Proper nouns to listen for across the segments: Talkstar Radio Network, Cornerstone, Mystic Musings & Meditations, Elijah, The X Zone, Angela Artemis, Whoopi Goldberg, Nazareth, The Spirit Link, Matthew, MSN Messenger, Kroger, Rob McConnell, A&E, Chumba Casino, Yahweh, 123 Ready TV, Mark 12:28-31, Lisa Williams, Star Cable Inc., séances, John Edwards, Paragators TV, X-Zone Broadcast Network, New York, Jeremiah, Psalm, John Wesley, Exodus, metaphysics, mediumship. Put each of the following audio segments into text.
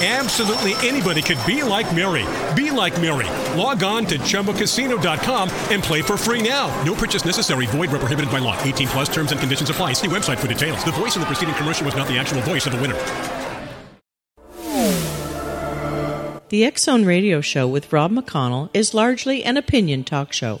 Absolutely anybody could be like Mary. Be like Mary. Log on to ChumbaCasino.com and play for free now. No purchase necessary. Void where prohibited by law. 18 plus terms and conditions apply. See website for details. The voice in the preceding commercial was not the actual voice of the winner. The X-Zone Radio Show with Rob McConnell is largely an opinion talk show.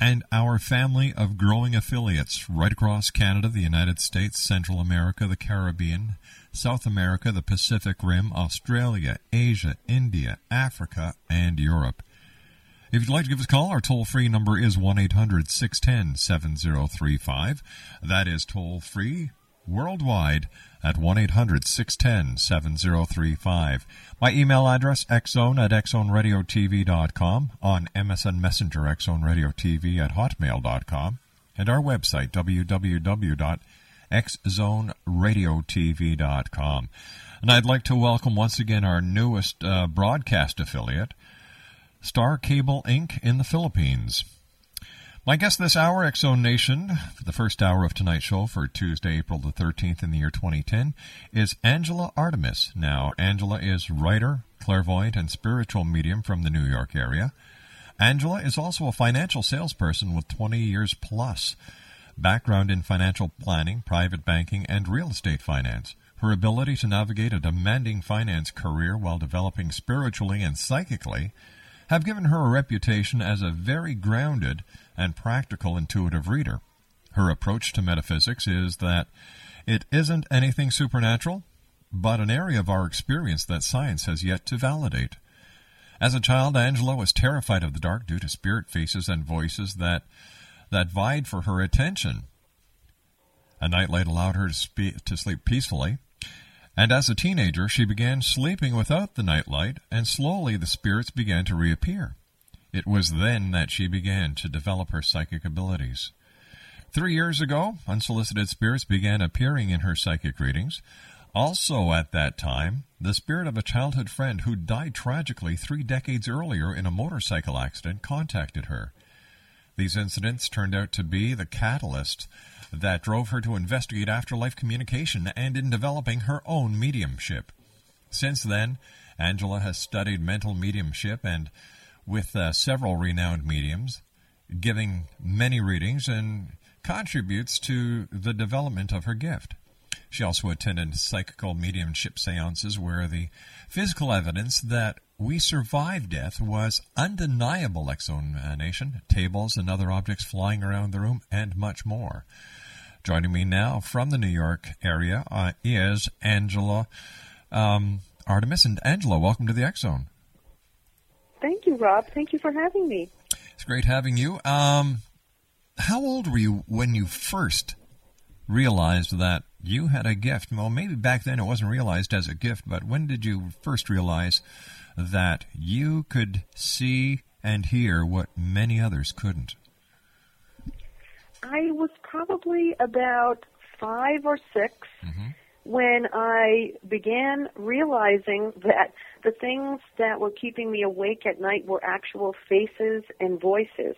and our family of growing affiliates right across Canada, the United States, Central America, the Caribbean, South America, the Pacific Rim, Australia, Asia, India, Africa, and Europe. If you'd like to give us a call, our toll-free number is 1-800-610-7035. That is toll-free worldwide at 1-800-610-7035. My email address, xzone@xzoneradiotv.com, on MSN Messenger, xzoneradiotv@hotmail.com, and our website, www.xzoneradiotv.com. And I'd like to welcome once again our newest broadcast affiliate, Star Cable Inc. in the Philippines. My guest this hour, X-Zone Nation, for the first hour of tonight's show for Tuesday, April the 13th in the year 2010, is Angela Artemis. Now, Angela is writer, clairvoyant, and spiritual medium from the New York area. Angela is also a financial salesperson with 20 years plus background in financial planning, private banking, and real estate finance. Her ability to navigate a demanding finance career while developing spiritually and psychically have given her a reputation as a very grounded and practical intuitive reader. Her approach to metaphysics is that it isn't anything supernatural, but an area of our experience that science has yet to validate. As a child, Angela was terrified of the dark due to spirit faces and voices that vied for her attention. A nightlight allowed her to sleep peacefully, and as a teenager, she began sleeping without the nightlight, and slowly the spirits began to reappear. It was then that she began to develop her psychic abilities. 3 years ago, unsolicited spirits began appearing in her psychic readings. Also at that time, the spirit of a childhood friend who died tragically 3 decades earlier in a motorcycle accident contacted her. These incidents turned out to be the catalyst that drove her to investigate afterlife communication and in developing her own mediumship. Since then, Angela has studied mental mediumship and with several renowned mediums, giving many readings, and contributes to the development of her gift. She also attended psychical mediumship seances where the physical evidence that we survived death was undeniable, X-Zone Nation, tables and other objects flying around the room, and much more. Joining me now from the New York area is Angela Artemis. And Angela, welcome to the X-Zone. Thank you, Rob. Thank you for having me. It's great having you. How old were you when you first realized that you had a gift? Well, maybe back then it wasn't realized as a gift, but when did you first realize that you could see and hear what many others couldn't? I was probably about 5 or 6 when I began realizing that the things that were keeping me awake at night were actual faces and voices.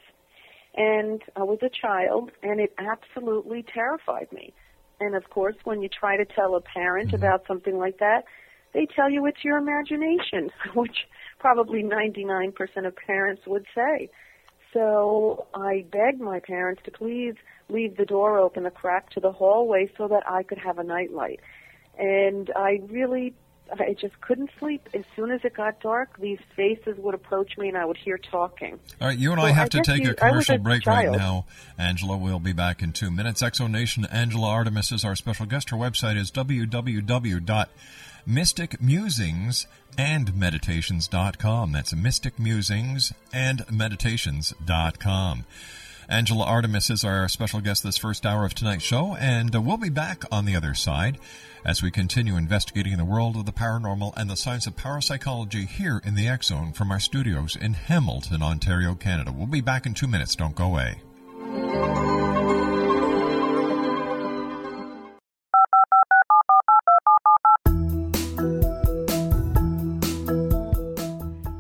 And I was a child, and it absolutely terrified me. And, of course, when you try to tell a parent about something like that, they tell you it's your imagination, which probably 99% of parents would say. So I begged my parents to please leave the door open a crack to the hallway so that I could have a nightlight. And I just couldn't sleep. As soon as it got dark, these faces would approach me and I would hear talking. All right, you and I have to take a commercial break right now, Angela. We'll be back in 2 minutes. X-Zone Nation, Angela Artemis is our special guest. Her website is www.mysticmusingsandmeditations.com. That's mysticmusingsandmeditations.com. Angela Artemis is our special guest this first hour of tonight's show, and we'll be back on the other side as we continue investigating the world of the paranormal and the science of parapsychology here in the X-Zone from our studios in Hamilton, Ontario, Canada. We'll be back in 2 minutes. Don't go away.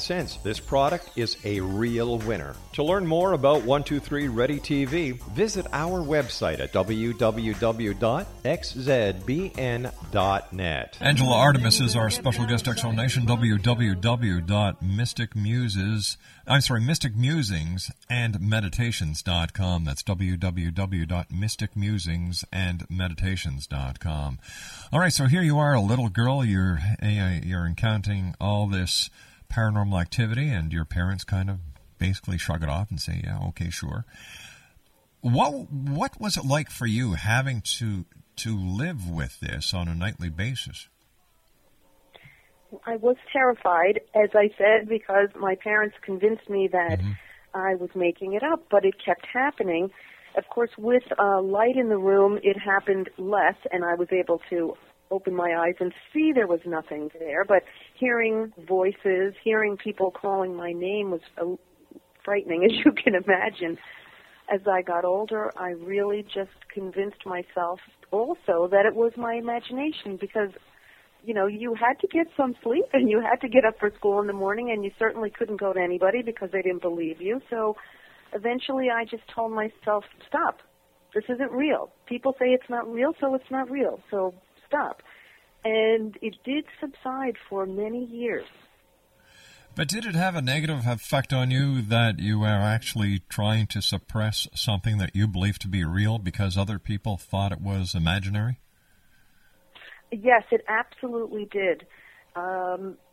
this product is a real winner. To learn more about 123 Ready TV, visit our website at www.x.com. xzbn.net. Angela Artemis is our special guest, X-Zone Nation, mysticmusingsandmeditations.com. That's www.mysticmusingsandmeditations.com. All right, so here you are, a little girl. You're encountering all this paranormal activity, and your parents kind of basically shrug it off and say, yeah, okay, sure. What was it like for you having to live with this on a nightly basis? I was terrified, as I said, because my parents convinced me that I was making it up, but it kept happening. Of course, with light in the room, it happened less, and I was able to open my eyes and see there was nothing there, but hearing voices, hearing people calling my name was frightening, as you can imagine. As I got older, I really just convinced myself also that it was my imagination because, you know, you had to get some sleep and you had to get up for school in the morning and you certainly couldn't go to anybody because they didn't believe you. So eventually I just told myself, stop. This isn't real. People say it's not real, so it's not real. So stop. and it did subside for many years. But did it have a negative effect on you that you were actually trying to suppress something that you believed to be real because other people thought it was imaginary? Yes, it absolutely did.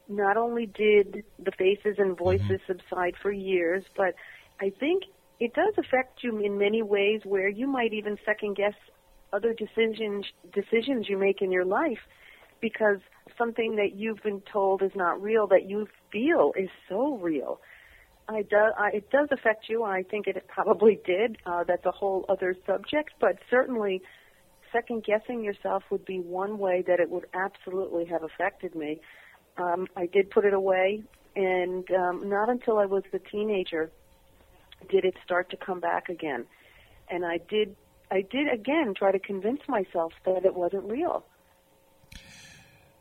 Not only did the faces and voices subside for years, but I think it does affect you in many ways where you might even second-guess other decisions you make in your life, because something that you've been told is not real that you feel is so real. It does affect you. I think it probably did. That's a whole other subject. But certainly second-guessing yourself would be one way that it would absolutely have affected me. I did put it away, and not until I was a teenager did it start to come back again. And I did again try to convince myself that it wasn't real.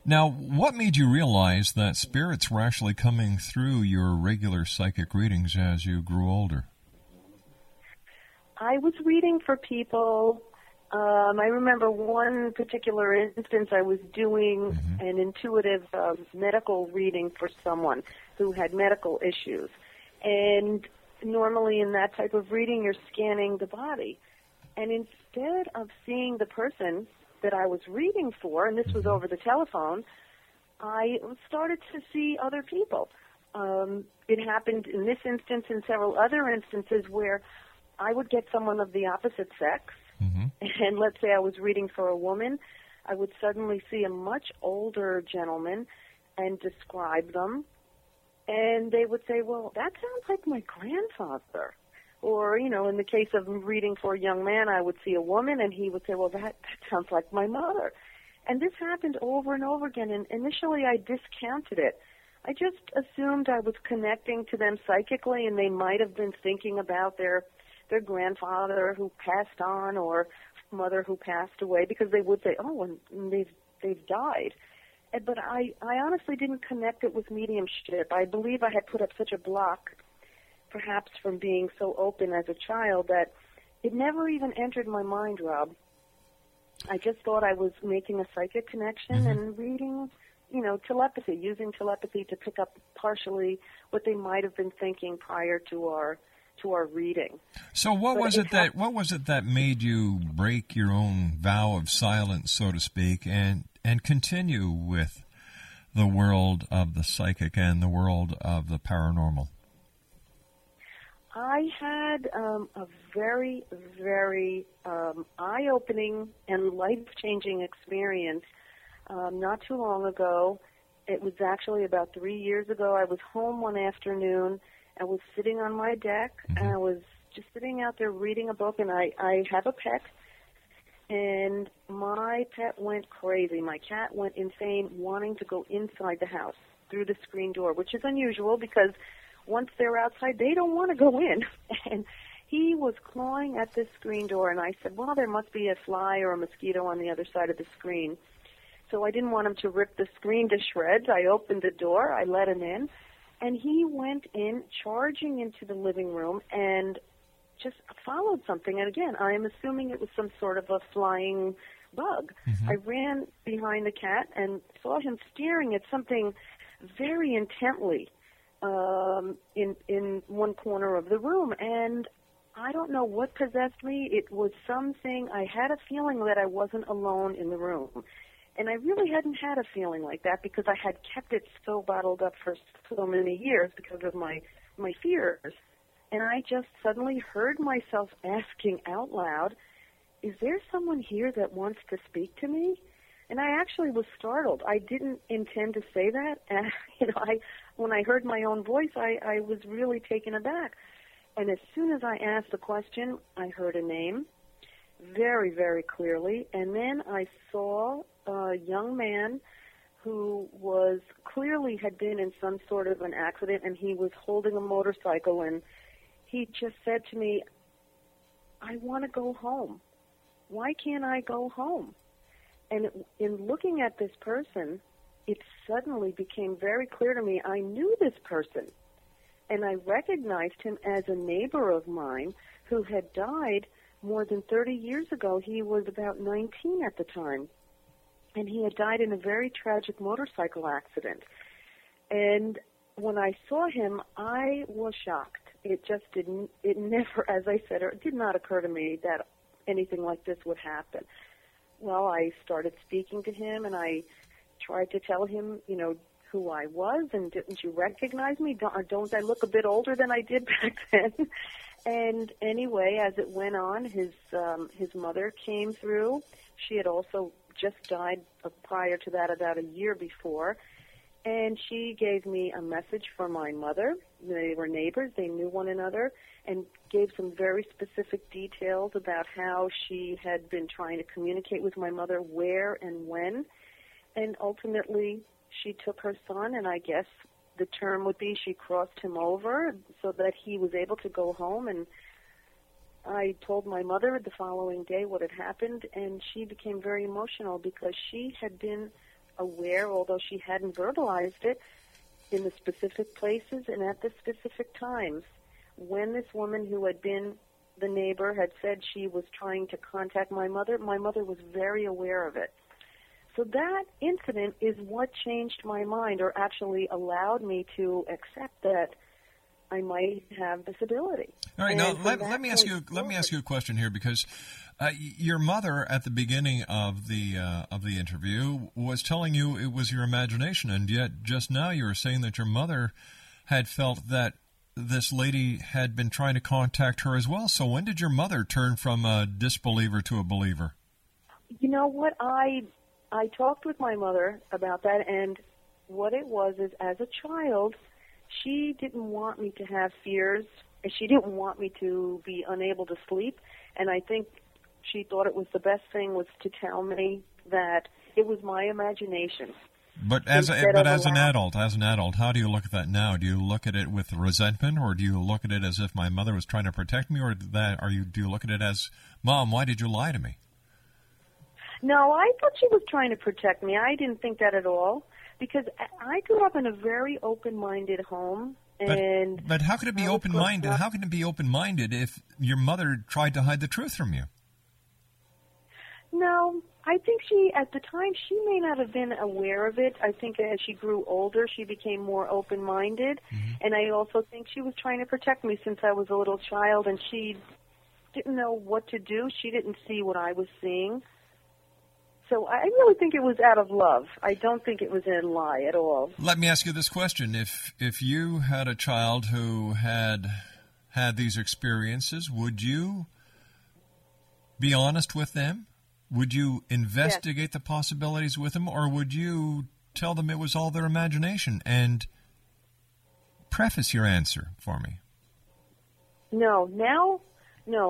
Now, what made you realize that spirits were actually coming through your regular psychic readings as you grew older? I was reading for people. I remember one particular instance I was doing an intuitive medical reading for someone who had medical issues. And normally in that type of reading, you're scanning the body. And instead of seeing the person that I was reading for, and this was over the telephone, I started to see other people. It happened in this instance and several other instances where I would get someone of the opposite sex, and let's say I was reading for a woman, I would suddenly see a much older gentleman and describe them, and they would say, well, that sounds like my grandfather. Or, you know, in the case of reading for a young man, I would see a woman, and he would say, well, that sounds like my mother. And this happened over and over again, and initially I discounted it. I just assumed I was connecting to them psychically, and they might have been thinking about their grandfather who passed on or mother who passed away, because they would say, oh, and they've died. But I honestly didn't connect it with mediumship. I believe I had put up such a block, perhaps from being so open as a child, that it never even entered my mind, Rob. I just thought I was making a psychic connection and reading, you know, telepathy, using telepathy to pick up partially what they might have been thinking prior to our reading. So what was it that made you break your own vow of silence, so to speak, and continue with the world of the psychic and the world of the paranormal? I had a very, very eye-opening and life-changing experience not too long ago. It was actually about 3 years ago. I was home one afternoon. I was sitting on my deck, and I was just sitting out there reading a book, and I have a pet, and my pet went crazy. My cat went insane, wanting to go inside the house through the screen door, which is unusual because once they're outside, they don't want to go in. And he was clawing at this screen door, and I said, well, there must be a fly or a mosquito on the other side of the screen. So I didn't want him to rip the screen to shreds. I opened the door. I let him in. And he went in, charging into the living room, and just followed something. And again, I am assuming it was some sort of a flying bug. I ran behind the cat and saw him staring at something very intently in one corner of the room, and I don't know what possessed me. It was something. I had a feeling that I wasn't alone in the room, and I really hadn't had a feeling like that because I had kept it so bottled up for so many years because of my fears. And I just suddenly heard myself asking out loud, is there someone here that wants to speak to me? And I actually was startled. I didn't intend to say that. And, you know, when I heard my own voice, I was really taken aback. And as soon as I asked the question, I heard a name very, very clearly. And then I saw a young man who was clearly had been in some sort of an accident, and he was holding a motorcycle. And he just said to me, I want to go home. Why can't I go home? And in looking at this person, it suddenly became very clear to me. I knew this person, and I recognized him as a neighbor of mine who had died more than 30 years ago. He was about 19 at the time. and he had died in a very tragic motorcycle accident. And when I saw him, I was shocked. It never, as I said, it did not occur to me that anything like this would happen. Well, I started speaking to him, and I tried to tell him, you know, who I was, and didn't you recognize me? Don't I look a bit older than I did back then? And anyway, as it went on, his mother came through. She had also just died prior to that, about a year before. And she gave me a message for my mother. They were neighbors. They knew one another, and gave some very specific details about how she had been trying to communicate with my mother, where and when. And ultimately, she took her son, and I guess the term would be she crossed him over so that he was able to go home. And I told my mother the following day what had happened, and she became very emotional because she had been aware, although she hadn't verbalized it, in the specific places and at the specific times when this woman who had been the neighbor had said she was trying to contact my mother was very aware of it. So that incident is what changed my mind, or actually allowed me to accept that I might have this ability. All right, now let me ask you a question here, because your mother at the beginning of the interview was telling you it was your imagination, and yet just now you were saying that your mother had felt that this lady had been trying to contact her as well. So when did your mother turn from a disbeliever to a believer? You know what, I talked with my mother about that, and what it was is, as a child, she didn't want me to have fears, and she didn't want me to be unable to sleep, and I think she thought it was the best thing was to tell me that it was my imagination. But as an adult, how do you look at that now? Do you look at it with resentment, or do you look at it as if my mother was trying to protect me, or do you look at it as, Mom, why did you lie to me? No, I thought she was trying to protect me. I didn't think that at all, because I grew up in a very open-minded home. But how could it be open-minded? How can it be open-minded if your mother tried to hide the truth from you? No, I think she, at the time, she may not have been aware of it. I think as she grew older, she became more open-minded, mm-hmm. and I also think she was trying to protect me since I was a little child, and she didn't know what to do. She didn't see what I was seeing. So I really think it was out of love. I don't think it was in lie at all. Let me ask you this question. If you had a child who had had these experiences, would you be honest with them? Would you investigate the possibilities with them, or would you tell them it was all their imagination? And preface your answer for me. No,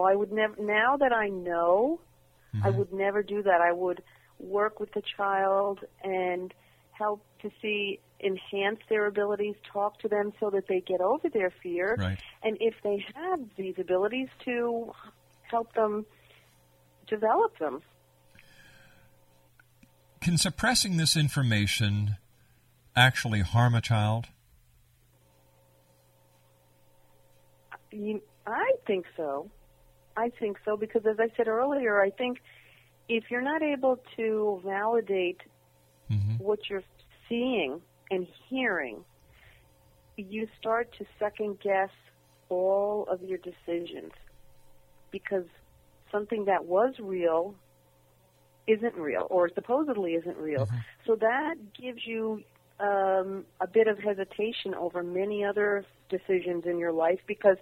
I would never. Now that I know, mm-hmm. I would never do that. I would work with the child and help to see, enhance their abilities, talk to them so that they get over their fear. Right. And if they have these abilities, to help them develop them. Can suppressing this information actually harm a child? I think so. I think so, because as I said earlier, I think if you're not able to validate mm-hmm. what you're seeing and hearing, you start to second-guess all of your decisions, because something that was real isn't real, or supposedly isn't real. Mm-hmm. So that gives you a bit of hesitation over many other decisions in your life, because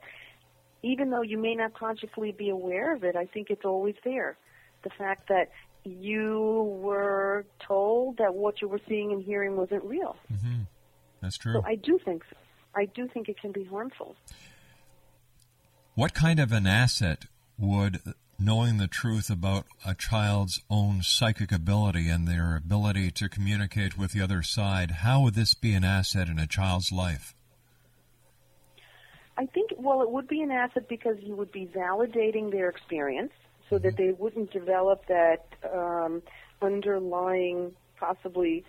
even though you may not consciously be aware of it, I think it's always there. The fact that you were told that what you were seeing and hearing wasn't real. Mm-hmm. That's true. So I do think so. I do think it can be harmful. What kind of an asset would knowing the truth about a child's own psychic ability and their ability to communicate with the other side, how would this be an asset in a child's life? I think, well, it would be an asset because you would be validating their experience so that they wouldn't develop that underlying, possibly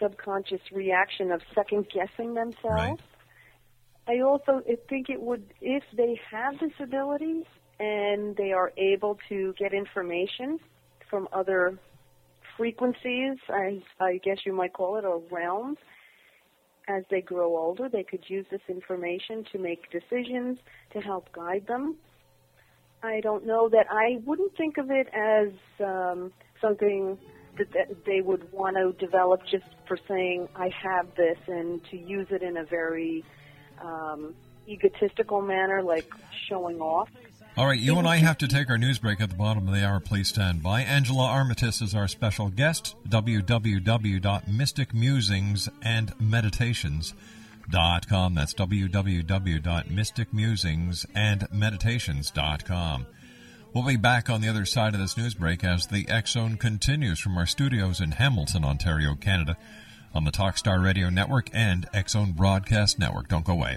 subconscious reaction of second-guessing themselves. Right. I also think it would, if they have this ability and they are able to get information from other frequencies, I guess you might call it, or realms. As they grow older, they could use this information to make decisions, to help guide them. I don't know that I wouldn't think of it as something that they would want to develop just for saying, I have this, and to use it in a very egotistical manner, like showing off. All right, you and I have to take our news break at the bottom of the hour. Please stand by. Angela Armitage is our special guest, www.mysticmusingandmeditations.com. That's www.mysticmusingandmeditations.com. We'll be back on the other side of this news break as the X-Zone continues from our studios in Hamilton, Ontario, Canada, on the Talkstar Radio Network and X-Zone Broadcast Network. Don't go away.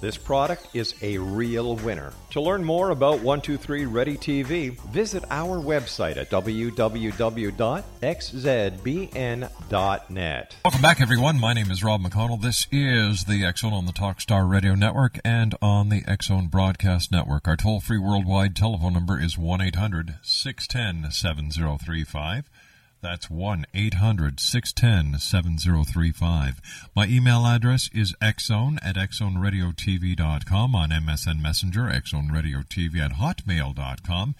this product is a real winner. To learn more about 123 Ready TV, visit our website at www.xzbn.net. Welcome back, everyone. My name is Rob McConnell. This is the X-Zone on the Talkstar Radio Network and on the X-Zone Broadcast Network. Our toll-free worldwide telephone number is 1-800-610-7035. That's 1-800-610-7035. My email address is xzone@xzoneradiotv.com, on MSN Messenger, xzoneradiotv@hotmail.com,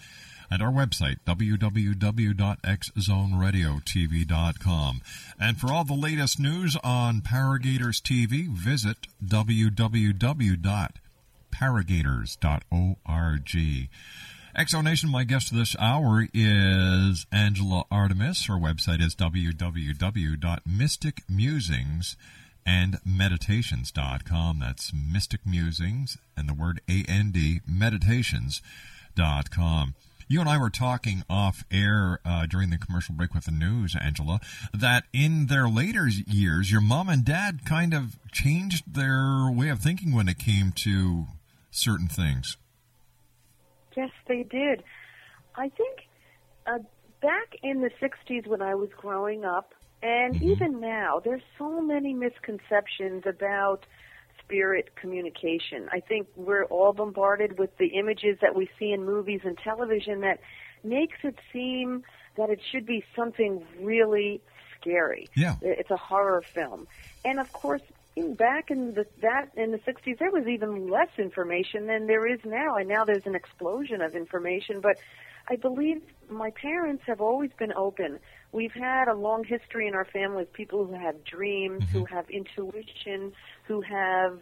and our website, www.xzoneradiotv.com. And for all the latest news on Paragators TV, visit www.paragators.org. X-Zonation, my guest this hour is Angela Artemis. Her website is www.mysticmusingandmeditations.com. That's Mystic Musings and the word A-N-D, meditations.com. You and I were talking off-air during the commercial break with the news, Angela, that in their later years, your mom and dad kind of changed their way of thinking when it came to certain things. Yes, they did. I think back in the 60s when I was growing up, and even now, there's so many misconceptions about spirit communication. I think we're all bombarded with the images that we see in movies and television that makes it seem that it should be something really scary. Yeah. It's a horror film. And, of course, back in the 60s, there was even less information than there is now, and now there's an explosion of information. But I believe my parents have always been open. We've had a long history in our family of people who have dreams, who have intuition, who have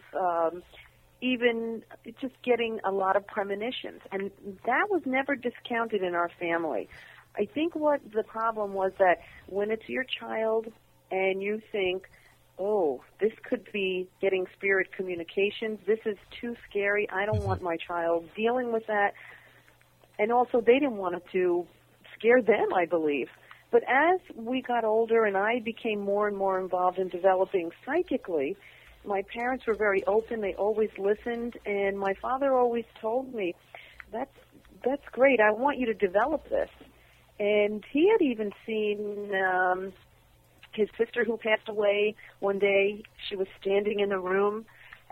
even just getting a lot of premonitions. And that was never discounted in our family. I think what the problem was that when it's your child and you think, oh, this could be getting spirit communications, this is too scary, I don't want my child dealing with that. And also they didn't want it to scare them, I believe. But as we got older and I became more and more involved in developing psychically, my parents were very open. They always listened. And my father always told me, that's great. I want you to develop this. And he had even seen his sister who passed away one day. She was standing in the room.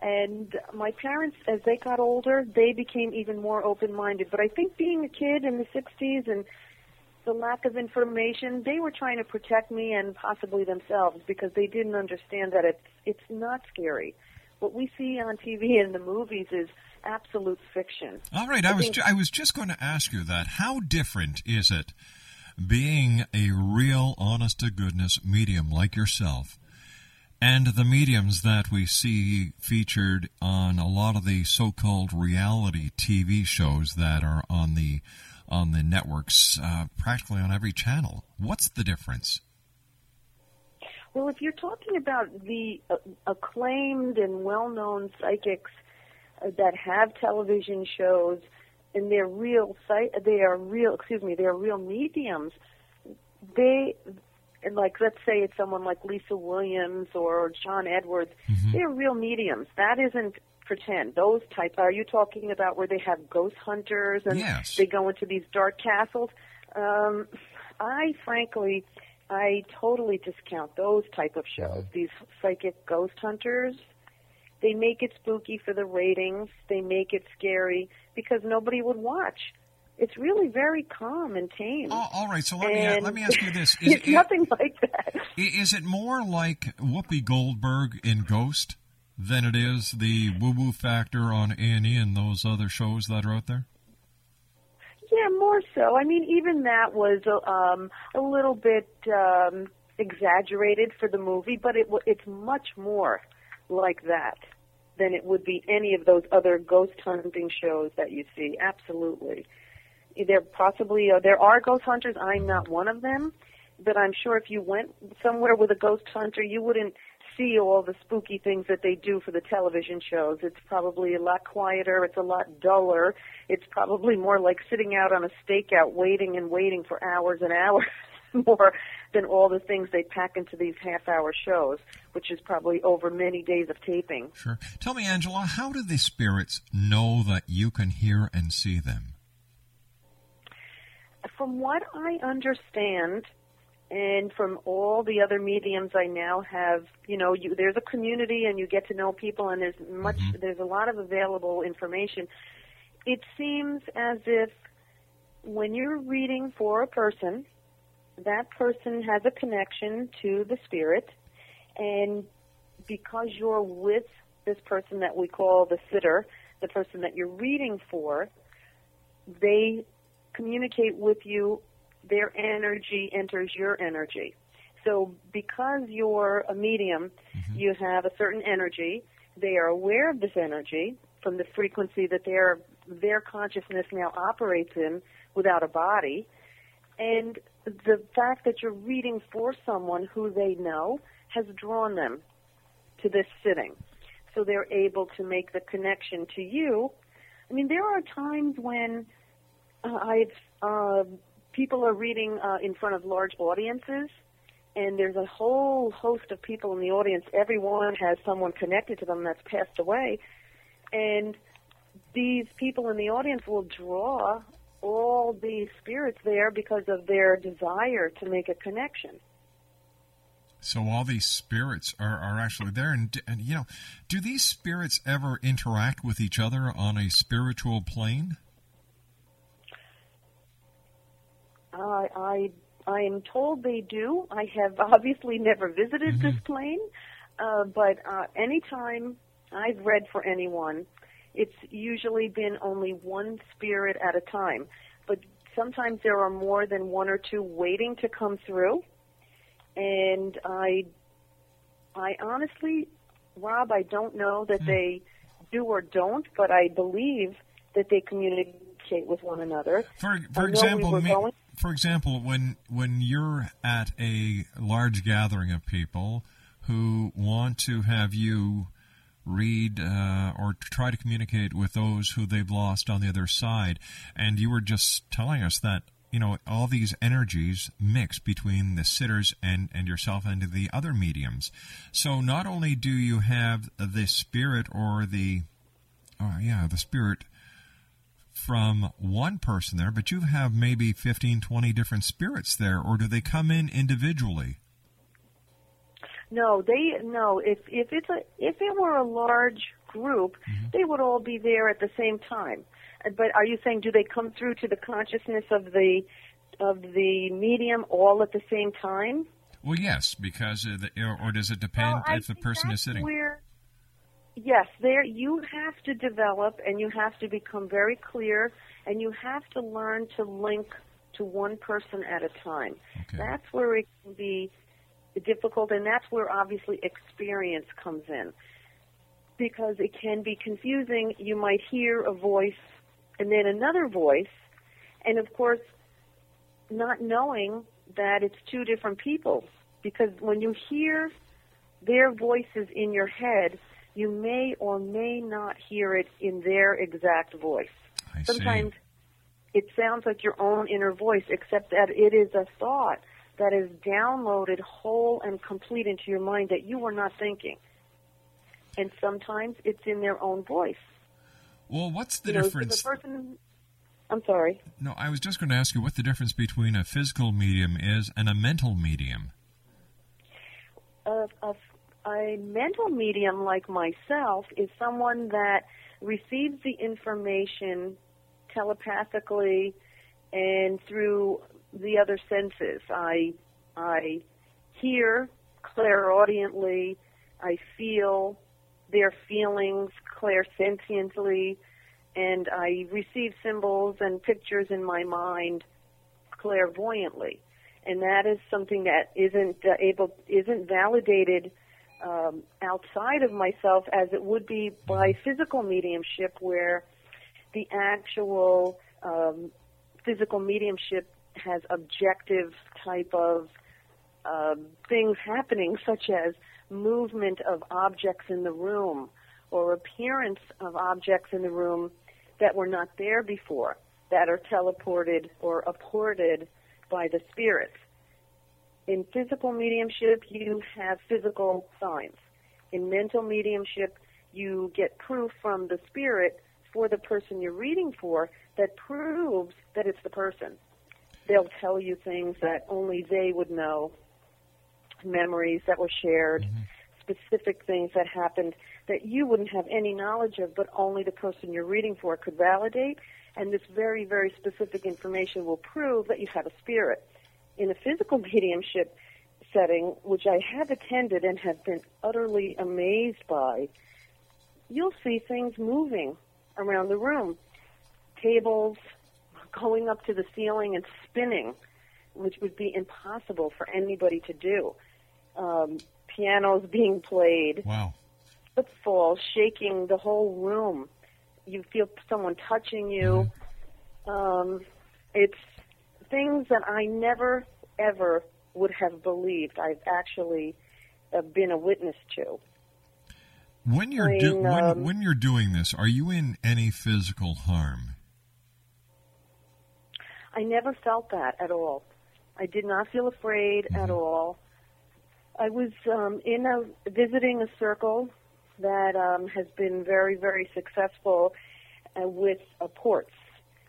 And my parents, as they got older, they became even more open-minded. But I think being a kid in the 60s and the lack of information, they were trying to protect me and possibly themselves because they didn't understand that it's not scary. What we see on TV and the movies is absolute fiction. All right, I was just going to ask you that. How different is it being a real, honest-to-goodness medium like yourself and the mediums that we see featured on a lot of the so-called reality TV shows that are on the networks, practically on every channel? What's the difference? Well, if you're talking about the acclaimed and well-known psychics that have television shows, and they're real mediums. Let's say it's someone like Lisa Williams or John Edwards. Mm-hmm. They're real mediums. That isn't pretend. Those type. Are you talking about where they have ghost hunters and yes. They go into these dark castles? I totally discount those type of shows. These psychic ghost hunters, they make it spooky for the ratings. They make it scary because nobody would watch. It's really very calm and tame. Oh, all right, so let me ask you this: is it's nothing like that. Is it more like Whoopi Goldberg in Ghost than it is the woo-woo factor on A&E and those other shows that are out there? Yeah, more so. I mean, even that was a little bit exaggerated for the movie, but it's much more like that than it would be any of those other ghost hunting shows that you see. Absolutely. There are ghost hunters. I'm not one of them, but I'm sure if you went somewhere with a ghost hunter, you wouldn't see all the spooky things that they do for the television shows. It's probably a lot quieter. It's a lot duller. It's probably more like sitting out on a stakeout waiting and waiting for hours and hours more than all the things they pack into these half-hour shows, which is probably over many days of taping. Sure. Tell me, Angela, how do the spirits know that you can hear and see them? From what I understand, and from all the other mediums I now have, there's a community and you get to know people and there's a lot of available information. It seems as if when you're reading for a person, that person has a connection to the spirit, and because you're with this person that we call the sitter, the person that you're reading for, they communicate with you. Their energy enters your energy. So because you're a medium, you have a certain energy. They are aware of this energy from the frequency that their consciousness now operates in without a body. And the fact that you're reading for someone who they know has drawn them to this sitting. So they're able to make the connection to you. I mean, there are times when people are reading in front of large audiences, and there's a whole host of people in the audience. Everyone has someone connected to them that's passed away. And these people in the audience will draw all the spirits there because of their desire to make a connection. So all these spirits are actually there. And do these spirits ever interact with each other on a spiritual plane? I am told they do. I have obviously never visited this plane. But anytime I've read for anyone, it's usually been only one spirit at a time. But sometimes there are more than one or two waiting to come through. And I honestly, Rob, I don't know that they do or don't, but I believe that they communicate with one another. For example, when you're at a large gathering of people who want to have you read or try to communicate with those who they've lost on the other side, and you were just telling us that, you know, all these energies mix between the sitters and yourself and the other mediums. So not only do you have the spirit or the spirit from one person there, but you have maybe 15, 20 different spirits there, or do they come in individually? No. If it were a large group, they would all be there at the same time. But are you saying, do they come through to the consciousness of the medium all at the same time? Well, yes, because does it depend if the person is sitting? Yes, there you have to develop, and you have to become very clear, and you have to learn to link to one person at a time. Okay. That's where it can be difficult, and that's where obviously experience comes in, because it can be confusing. You might hear a voice and then another voice, and of course not knowing that it's two different people, because when you hear their voices in your head, you may or may not hear it in their exact voice. Sometimes it sounds like your own inner voice, except that it is a thought that is downloaded whole and complete into your mind that you were not thinking. And sometimes it's in their own voice. Well, what's the difference? I'm sorry. No, I was just going to ask you what the difference between a physical medium is and a mental medium. A mental medium like myself is someone that receives the information telepathically and through the other senses. I hear clairaudiently. I feel their feelings clairsentiently. And I receive symbols and pictures in my mind clairvoyantly. And that is something that isn't validated outside of myself as it would be by physical mediumship, where the actual physical mediumship has objective type of things happening, such as movement of objects in the room or appearance of objects in the room that were not there before, that are teleported or apported by the spirits. In physical mediumship, you have physical signs. In mental mediumship, you get proof from the spirit for the person you're reading for that proves that it's the person. They'll tell you things that only they would know, memories that were shared, specific things that happened that you wouldn't have any knowledge of, but only the person you're reading for could validate. And this very, very specific information will prove that you have a spirit. In a physical mediumship setting, which I have attended and have been utterly amazed by, you'll see things moving around the room. Tables going up to the ceiling and spinning, which would be impossible for anybody to do. Pianos being played. Wow. Footfall shaking the whole room. You feel someone touching you. Mm-hmm. It's things that I never, ever would have believed I've actually been a witness to. When you're doing this, are you in any physical harm? I never felt that at all. I did not feel afraid at all. I was visiting a circle that has been very, very successful with ports.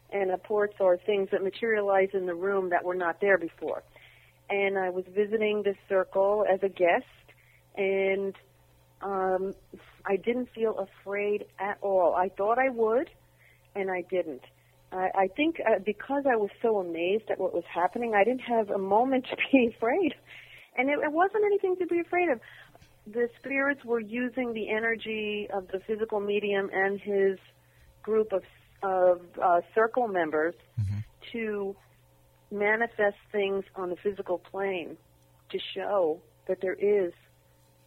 And ports are things that materialize in the room that were not there before. And I was visiting this circle as a guest, and I didn't feel afraid at all. I thought I would, and I didn't. I think because I was so amazed at what was happening, I didn't have a moment to be afraid. And it wasn't anything to be afraid of. the spirits were using the energy of the physical medium and his group of circle members mm-hmm. to manifest things on the physical plane to show that there is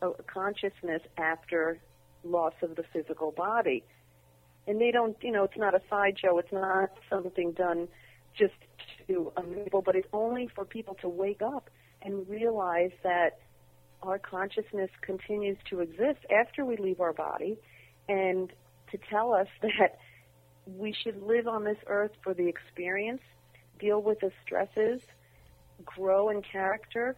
a consciousness after loss of the physical body. And they don't, you know, it's not a sideshow. It's not something done just to people, but it's only for people to wake up and realize that our consciousness continues to exist after we leave our body, and to tell us that we should live on this earth for the experience, deal with the stresses, grow in character,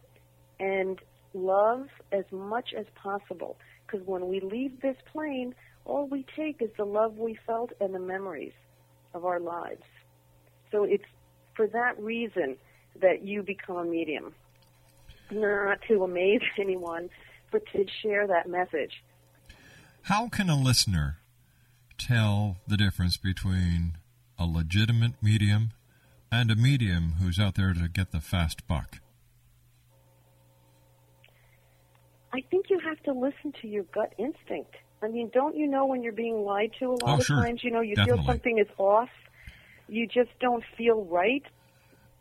and love as much as possible. Because when we leave this plane, all we take is the love we felt and the memories of our lives. So it's for that reason that you become a medium. Not to amaze anyone, but to share that message. How can a listener tell the difference between a legitimate medium and a medium who's out there to get the fast buck? I think you have to listen to your gut instinct. I mean, don't you know when you're being lied to a lot of times? You know, you feel something is off. You just don't feel right.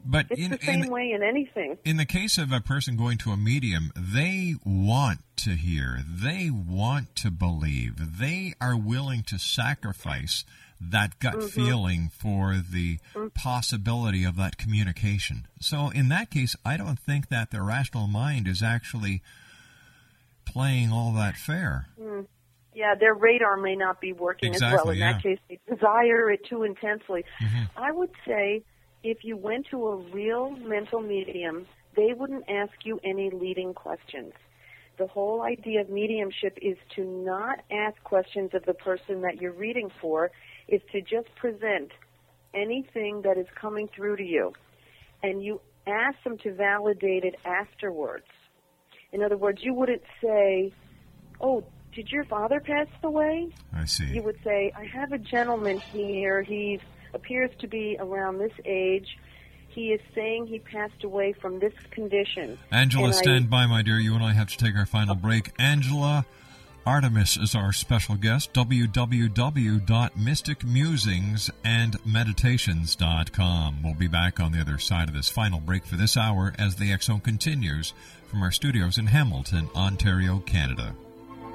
But it's the same way in anything. In the case of a person going to a medium, they want to hear. They want to believe. They are willing to sacrifice that gut mm-hmm. feeling for the mm-hmm. possibility of that communication. So in that case, I don't think that the rational mind is actually playing all that fair. Mm. Yeah, their radar may not be working as well. In that case, they desire it too intensely. Mm-hmm. I would say, if you went to a real mental medium, they wouldn't ask you any leading questions. The whole idea of mediumship is to not ask questions of the person that you're reading for, is to just present anything that is coming through to you. And you ask them to validate it afterwards. In other words, you wouldn't say, oh, did your father pass away? I see. You would say, I have a gentleman here. He's appears to be around this age. He is saying he passed away from this condition. Angela, stand by, my dear. You and I have to take our final break. Angela Artemis is our special guest. www.mysticmusingandmeditations.com. We'll be back on the other side of this final break for this hour as the X Zone continues from our studios in Hamilton, Ontario, Canada.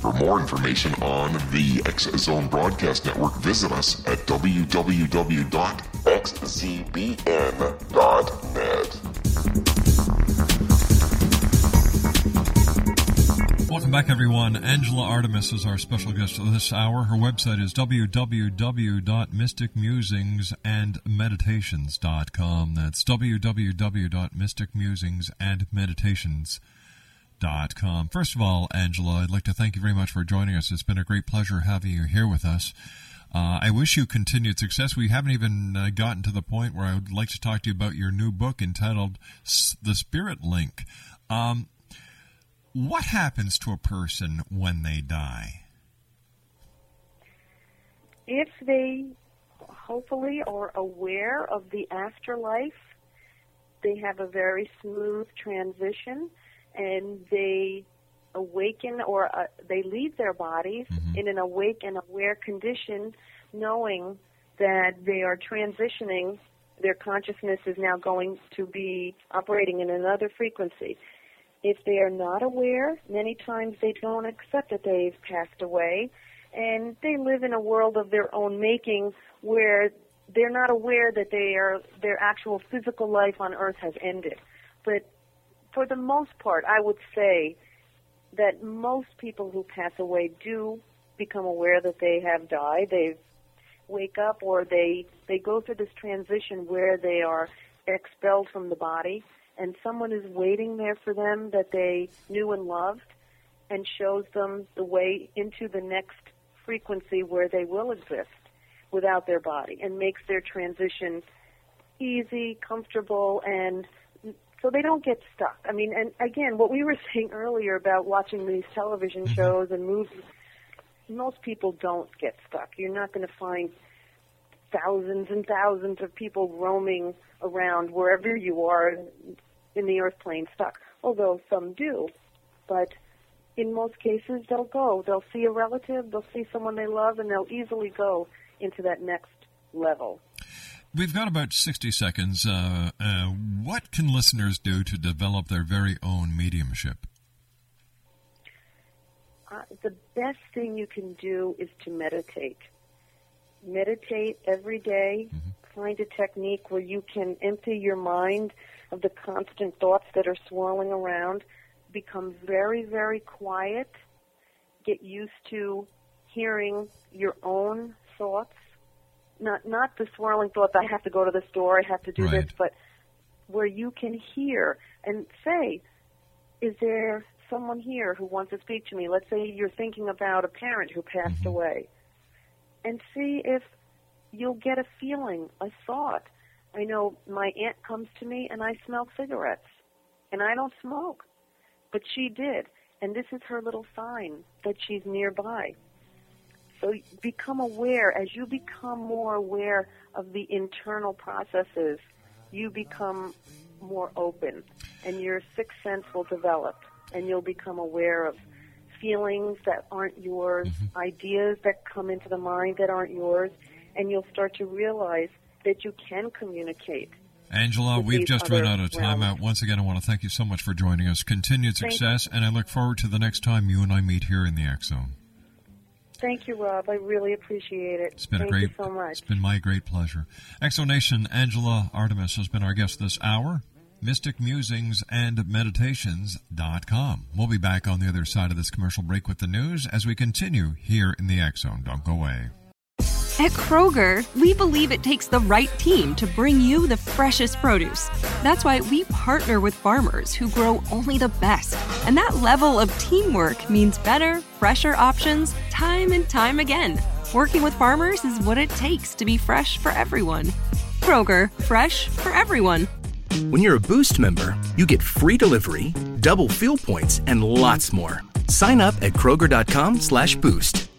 For more information on the X-Zone Broadcast Network, visit us at www.xzbn.net. Welcome back, everyone. Angela Artemis is our special guest for this hour. Her website is www.mysticmusingandmeditations.com. That's www.mysticmusingandmeditations.com. First of all, Angela, I'd like to thank you very much for joining us. It's been a great pleasure having you here with us. I wish you continued success. We haven't even gotten to the point where I would like to talk to you about your new book entitled The Spirit Link. What happens to a person when they die? If they hopefully are aware of the afterlife, they have a very smooth transition, and they awaken or they leave their bodies mm-hmm. in an awake and aware condition, knowing that they are transitioning. Their consciousness is now going to be operating in another frequency. If they are not aware, many times they don't accept that they've passed away, and they live in a world of their own making where they're not aware that their actual physical life on Earth has ended. But for the most part, I would say that most people who pass away do become aware that they have died. They wake up, or they go through this transition where they are expelled from the body, and someone is waiting there for them that they knew and loved, and shows them the way into the next frequency where they will exist without their body, and makes their transition easy, comfortable, and so they don't get stuck. I mean, and again, what we were saying earlier about watching these television shows and movies, most people don't get stuck. You're not going to find thousands and thousands of people roaming around wherever you are in the earth plane stuck, although some do. But in most cases, they'll go. They'll see a relative, they'll see someone they love, and they'll easily go into that next level. We've got about 60 seconds. What can listeners do to develop their very own mediumship? The best thing you can do is to meditate. Meditate every day. Mm-hmm. Find a technique where you can empty your mind of the constant thoughts that are swirling around. Become very, very quiet. Get used to hearing your own thoughts. Not the swirling thoughts, I have to go to the store, I have to do this, but where you can hear and say, is there someone here who wants to speak to me? Let's say you're thinking about a parent who passed mm-hmm. away. And see if you'll get a feeling, a thought. I know my aunt comes to me and I smell cigarettes. And I don't smoke. But she did. And this is her little sign that she's nearby. So become aware. As you become more aware of the internal processes, you become more open, and your sixth sense will develop, and you'll become aware of feelings that aren't yours, mm-hmm. ideas that come into the mind that aren't yours, and you'll start to realize that you can communicate. Angela, we've just run out of time. Once again, I want to thank you so much for joining us. Continued success, and I look forward to the next time you and I meet here in the X-Zone. Thank you, Rob. I really appreciate it. Thank you so much. It's been my great pleasure. X-Zone Nation, Angela Artemis has been our guest this hour. mysticmusingsandmeditations.com. We'll be back on the other side of this commercial break with the news as we continue here in the X-Zone. Don't go away. At Kroger, we believe it takes the right team to bring you the freshest produce. That's why we partner with farmers who grow only the best. And that level of teamwork means better, fresher options time and time again. Working with farmers is what it takes to be fresh for everyone. Kroger, fresh for everyone. When you're a Boost member, you get free delivery, double fuel points, and lots more. Sign up at Kroger.com/Boost.